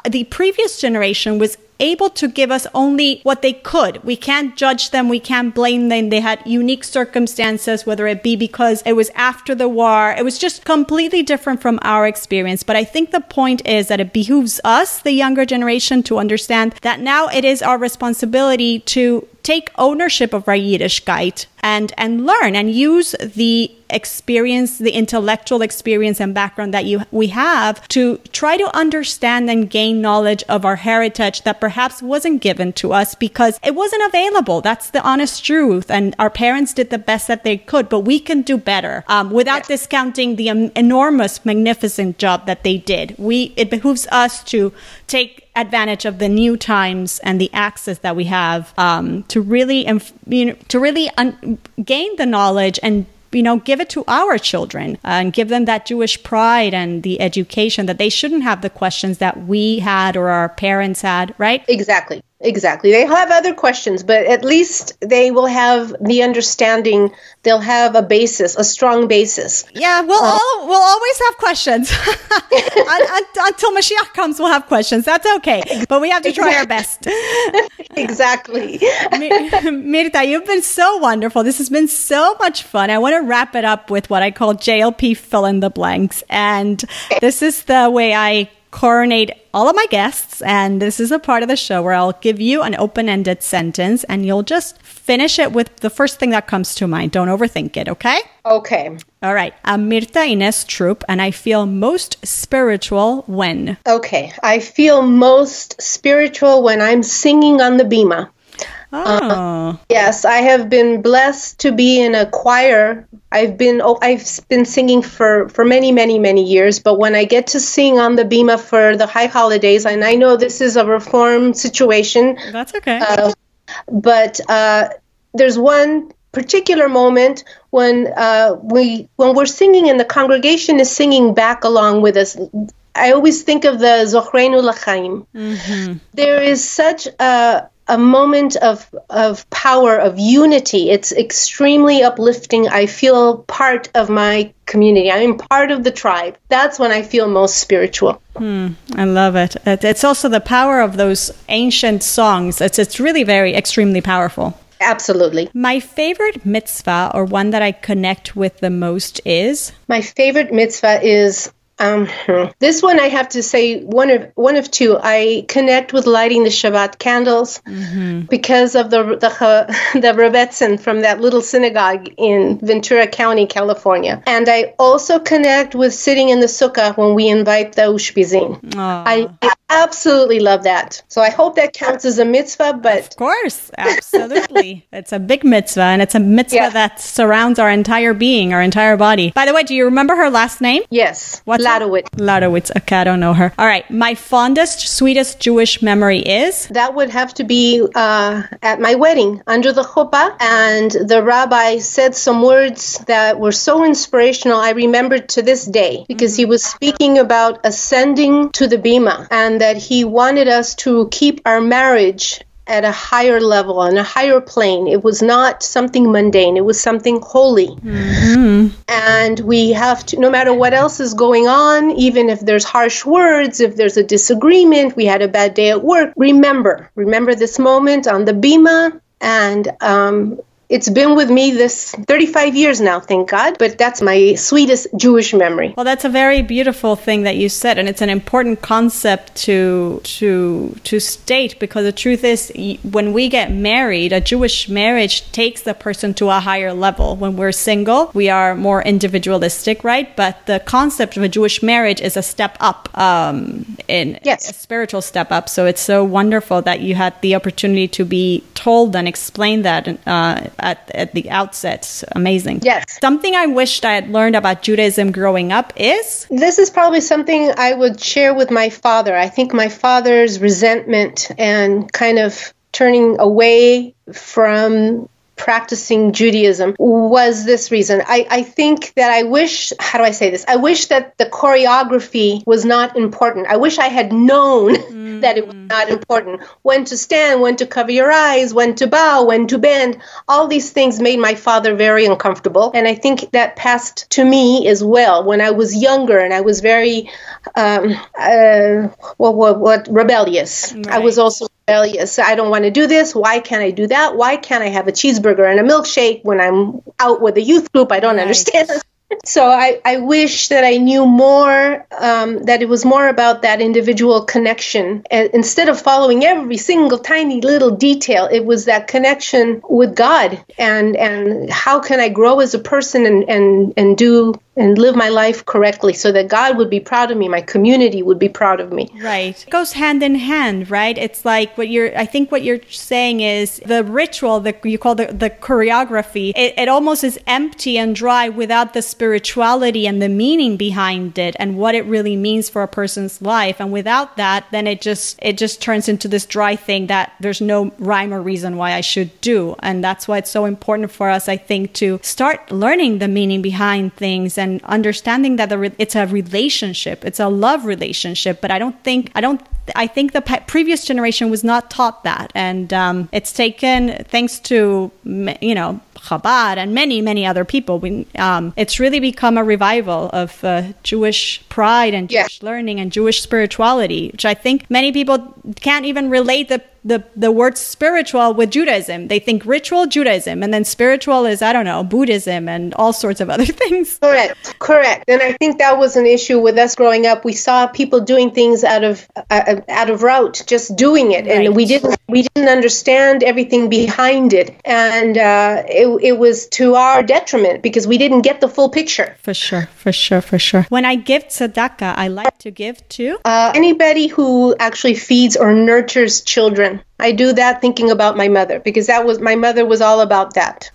the previous generation was able to give us only what they could. We can't judge them. We can't blame them. They had unique circumstances, whether it be because it was after the war. It was just completely different from our experience. But I think the point is that it behooves us, the younger generation, to understand that now it is our responsibility to take ownership of our Yiddishkeit and learn and use the experience, the intellectual experience and background that we have to try to understand and gain knowledge of our heritage that perhaps wasn't given to us because it wasn't available. That's the honest truth. And our parents did the best that they could, but we can do better without discounting the enormous, magnificent job that they did. It behooves us to take advantage of the new times and the access that we have to really gain the knowledge and give it to our children and give them that Jewish pride and the education that they shouldn't have the questions that we had or our parents had, right? Exactly. They have other questions, but at least they will have the understanding. They'll have a basis, a strong basis. Yeah, we'll always have questions. Until Mashiach comes, we'll have questions. That's okay, but we have to try our best. Exactly. Mirta, you've been so wonderful. This has been so much fun. I want to wrap it up with what I call JLP fill in the blanks. And this is the way I coronate all of my guests, and this is a part of the show where I'll give you an open-ended sentence and you'll just finish it with the first thing that comes to mind. Don't overthink it, okay? Okay. All right. I'm Mirta Inés Trupp, and I feel most spiritual when... Okay. I feel most spiritual when I'm singing on the bima. Oh. Yes, I have been blessed to be in a choir. I've been singing for many years, but when I get to sing on the bima for the high holidays, and I know this is a reform situation. That's okay. But there's one particular moment when we're singing and the congregation is singing back along with us. I always think of the Zochreinu L'Chaim. Mm-hmm. There is such a moment of power, of unity. It's extremely uplifting. I feel part of my community. I'm part of the tribe. That's when I feel most spiritual. I love it. It's also the power of those ancient songs. It's really very, extremely powerful. Absolutely. My favorite mitzvah, or one that I connect with the most, is? My favorite mitzvah is... this one, I have to say, one of two. I connect with lighting the Shabbat candles because of the Rebbetzin from that little synagogue in Ventura County, California. And I also connect with sitting in the sukkah when we invite the Ushbizin. I absolutely love that. So I hope that counts as a mitzvah, but... Of course, absolutely. It's a big mitzvah, and it's a mitzvah that surrounds our entire being, our entire body. By the way, do you remember her last name? Yes. What's Ladowitz. Okay, I don't know her. All right. My fondest, sweetest Jewish memory is? That would have to be at my wedding, under the chuppah. And the rabbi said some words that were so inspirational, I remember to this day, because he was speaking about ascending to the bima, and that he wanted us to keep our marriage at a higher level, on a higher plane. It was not something mundane. It was something holy. Mm-hmm. And we have to, no matter what else is going on, even if there's harsh words, if there's a disagreement, we had a bad day at work, remember this moment on the bima. And it's been with me this 35 years now, thank God, but that's my sweetest Jewish memory. Well, that's a very beautiful thing that you said, and it's an important concept to state, because the truth is, when we get married, a Jewish marriage takes the person to a higher level. When we're single, we are more individualistic, right? But the concept of a Jewish marriage is a step up, a spiritual step up. So it's so wonderful that you had the opportunity to be told and explained that at the outset. Amazing. Yes. Something I wished I had learned about Judaism growing up is? This is probably something I would share with my father. I think my father's resentment and kind of turning away from practicing Judaism was this reason. I think that I wish, how do I say this? I wish that the choreography was not important. I wish I had known that it was not important. When to stand, when to cover your eyes, when to bow, when to bend. All these things made my father very uncomfortable. And I think that passed to me as well when I was younger, and I was very rebellious. Right. I was also rebellious. I don't want to do this. Why can't I do that? Why can't I have a cheeseburger and a milkshake when I'm out with a youth group? I don't understand. So I wish that I knew more, that it was more about that individual connection. And instead of following every single tiny little detail, it was that connection with God and how can I grow as a person and do and live my life correctly so that God would be proud of me, my community would be proud of me. Right. It goes hand in hand, right? It's like what you're saying is the ritual that you call the choreography, it almost is empty and dry without the spirituality and the meaning behind it and what it really means for a person's life. And without that, then it just turns into this dry thing that there's no rhyme or reason why I should do. And that's why it's so important for us, I think, to start learning the meaning behind things and understanding that it's a relationship, it's a love relationship. But I think the previous generation was not taught that, and it's taken, thanks to Chabad and many other people, it's really become a revival of Jewish pride and Jewish learning and Jewish spirituality, which I think many people can't even relate the the word spiritual with Judaism. They think ritual Judaism, and then spiritual is, I don't know, Buddhism and all sorts of other things. Correct. And I think that was an issue with us growing up. We saw people doing things out of route, just doing it, and we didn't understand everything behind it, and it was to our detriment because we didn't get the full picture. For sure. When I give tzedakah, I like to give to anybody who actually feeds or nurtures children. I do that thinking about my mother, because my mother was all about that.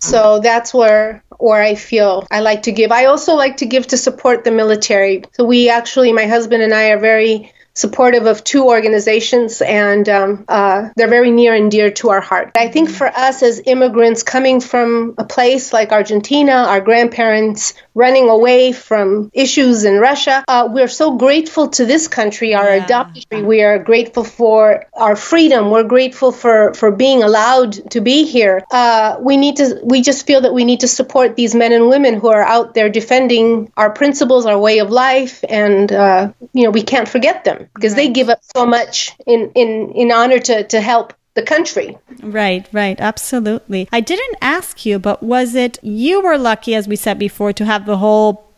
So that's where I feel I like to give. I also like to give to support the military. So we actually, my husband and I, are very supportive of two organizations, and they're very near and dear to our heart. I think for us as immigrants coming from a place like Argentina, our grandparents running away from issues in Russia, we're so grateful to this country, our adoption. We are grateful for our freedom. We're grateful for being allowed to be here. We just feel that we need to support these men and women who are out there defending our principles, our way of life, and we can't forget them. Because they give up so much in honor to help the country. Right, absolutely. I didn't ask you, but was it you were lucky, as we said before, to have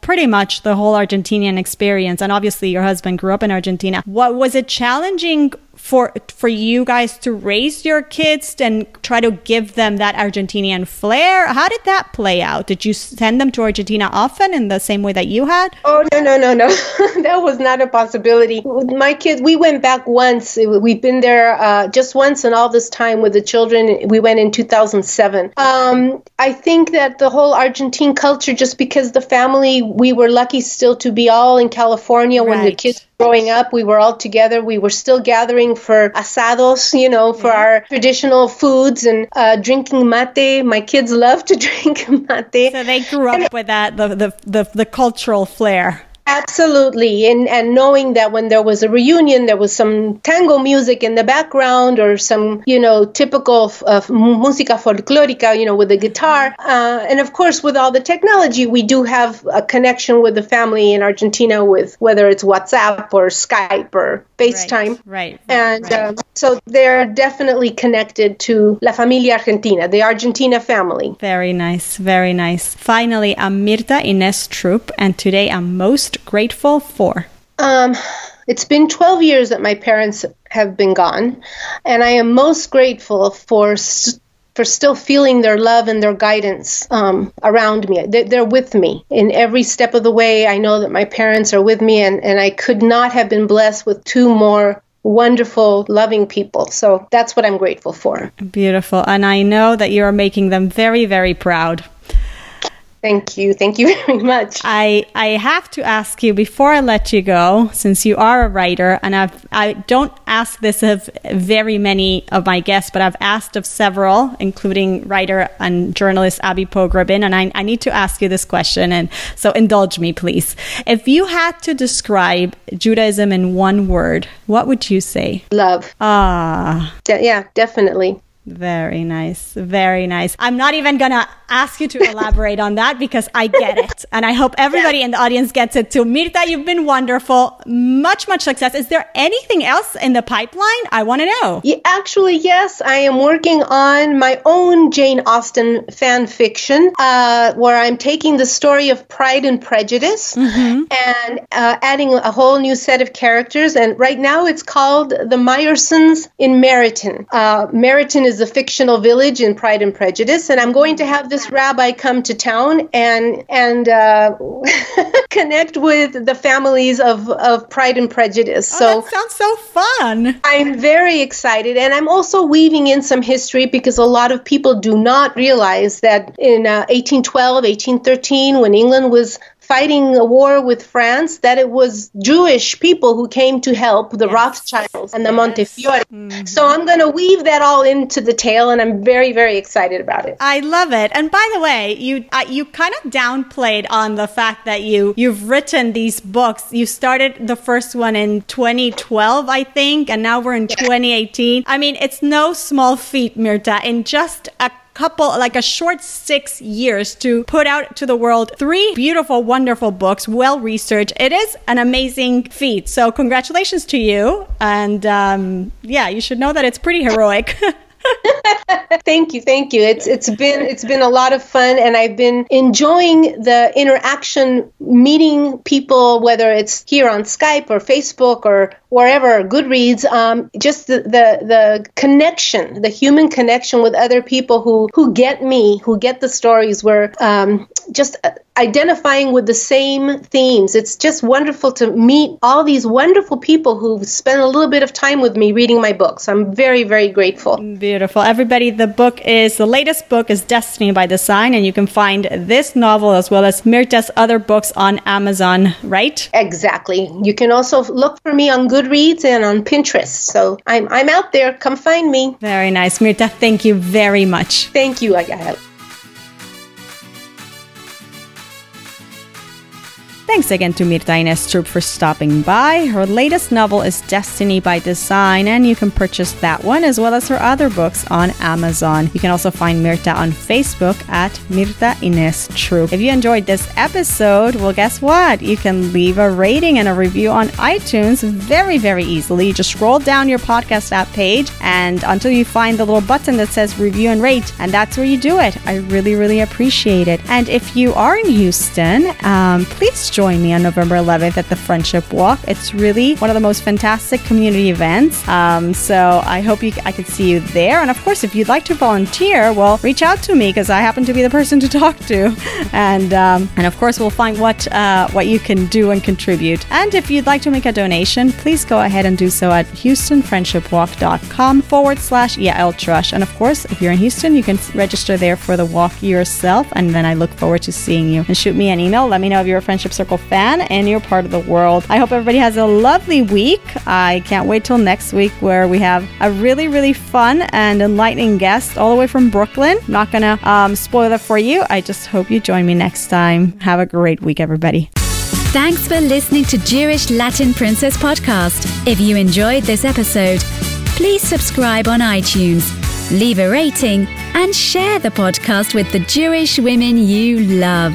pretty much the whole Argentinian experience? And obviously your husband grew up in Argentina. What was it challenging for you guys to raise your kids and try to give them that Argentinian flair? How did that play out? Did you send them to Argentina often in the same way that you had? Oh, no. That was not a possibility. My kids, we went back once. We've been there just once, and all this time with the children. We went in 2007. I think that the whole Argentine culture, just because the family, we were lucky still to be all in California when the kids growing up, we were all together. We were still gathering for asados, for our traditional foods, and drinking mate. My kids love to drink mate. So they grew up with that, the cultural flair. Absolutely. And knowing that when there was a reunion, there was some tango music in the background, or some, typical música folclórica, with the guitar. And of course, with all the technology, we do have a connection with the family in Argentina, with whether it's WhatsApp or Skype or FaceTime. Right. So they're definitely connected to La Familia Argentina, the Argentina family. Very nice. Finally, I'm Mirta Inés Trupp, and today I'm most grateful for? It's been 12 years that my parents have been gone, and I am most grateful for still feeling their love and their guidance around me. They're with me in every step of the way. I know that my parents are with me, and I could not have been blessed with two more wonderful, loving people. So that's what I'm grateful for. Beautiful. And I know that you are making them very, very proud. Thank you very much. I have to ask you before I let you go, since you are a writer, and I don't ask this of very many of my guests, but I've asked of several, including writer and journalist Abi Pogrobin, and I need to ask you this question, and so indulge me, please. If you had to describe Judaism in one word, what would you say? Love. Yeah, definitely. Very nice. I'm not even going to ask you to elaborate on that, because I get it. And I hope everybody in the audience gets it too. Mirta, you've been wonderful. Much success. Is there anything else in the pipeline? I want to know. Yeah, actually, yes. I am working on my own Jane Austen fan fiction, where I'm taking the story of Pride and Prejudice and adding a whole new set of characters. And right now it's called The Myersons in Meryton. Meryton is a fictional village in Pride and Prejudice, and I'm going to have this rabbi come to town and connect with the families of Pride and Prejudice. Oh, so that sounds so fun. I'm very excited, and I'm also weaving in some history, because a lot of people do not realize that in 1812, 1813, when England was fighting a war with France, that it was Jewish people who came to help the Rothschilds and the Montefiore. So I'm going to weave that all into the tale, and I'm very, very excited about it. I love it. And by the way, you kind of downplayed on the fact that you've written these books. You started the first one in 2012, I think, and now we're in 2018. I mean, it's no small feat, Mirta. In just a a short 6 years to put out to the world 3 beautiful, wonderful books, well-researched. It is an amazing feat. So congratulations to you. And you should know that it's pretty heroic. Thank you. It's been a lot of fun, and I've been enjoying the interaction, meeting people, whether it's here on Skype or Facebook or wherever, Goodreads. Just the connection, the human connection with other people who get me, who get the stories. We're just identifying with the same themes. It's just wonderful to meet all these wonderful people who've spent a little bit of time with me reading my books. I'm very, very grateful. Beautiful. Everybody, the latest book is Destiny by Design, and you can find this novel as well as Mirta's other books on Amazon, right? Exactly. You can also look for me on Goodreads and on Pinterest. So I'm out there. Come find me. Very nice. Mirta, thank you very much. Thank you, Yael. Thanks again to Mirta Inés Trupp for stopping by. Her latest novel is Destiny by Design, and you can purchase that one as well as her other books on Amazon. You can also find Mirta on Facebook at Mirta Inés Trupp. If you enjoyed this episode, well, guess what? You can leave a rating and a review on iTunes very, very easily. You just scroll down your podcast app page, and until you find the little button that says review and rate, and that's where you do it. I really, really appreciate it. And if you are in Houston, please join me on November 11th at the Friendship Walk. It's really one of the most fantastic community events. So I hope I could see you there. And of course, if you'd like to volunteer, well, reach out to me because I happen to be the person to talk to. And of course, we'll find what you can do and contribute. And if you'd like to make a donation, please go ahead and do so at HoustonFriendshipWalk.com/YaelTrush. And of course, if you're in Houston, you can register there for the walk yourself. And then I look forward to seeing you. And shoot me an email. Let me know if you're a Friendship Circle fan and you're part of the world. I hope everybody has a lovely week. I can't wait till next week where we have a really, really fun and enlightening guest all the way from Brooklyn. I'm not going to spoil it for you. I just hope you join me next time. Have a great week, everybody. Thanks for listening to Jewish Latin Princess Podcast. If you enjoyed this episode, please subscribe on iTunes, leave a rating, and share the podcast with the Jewish women you love.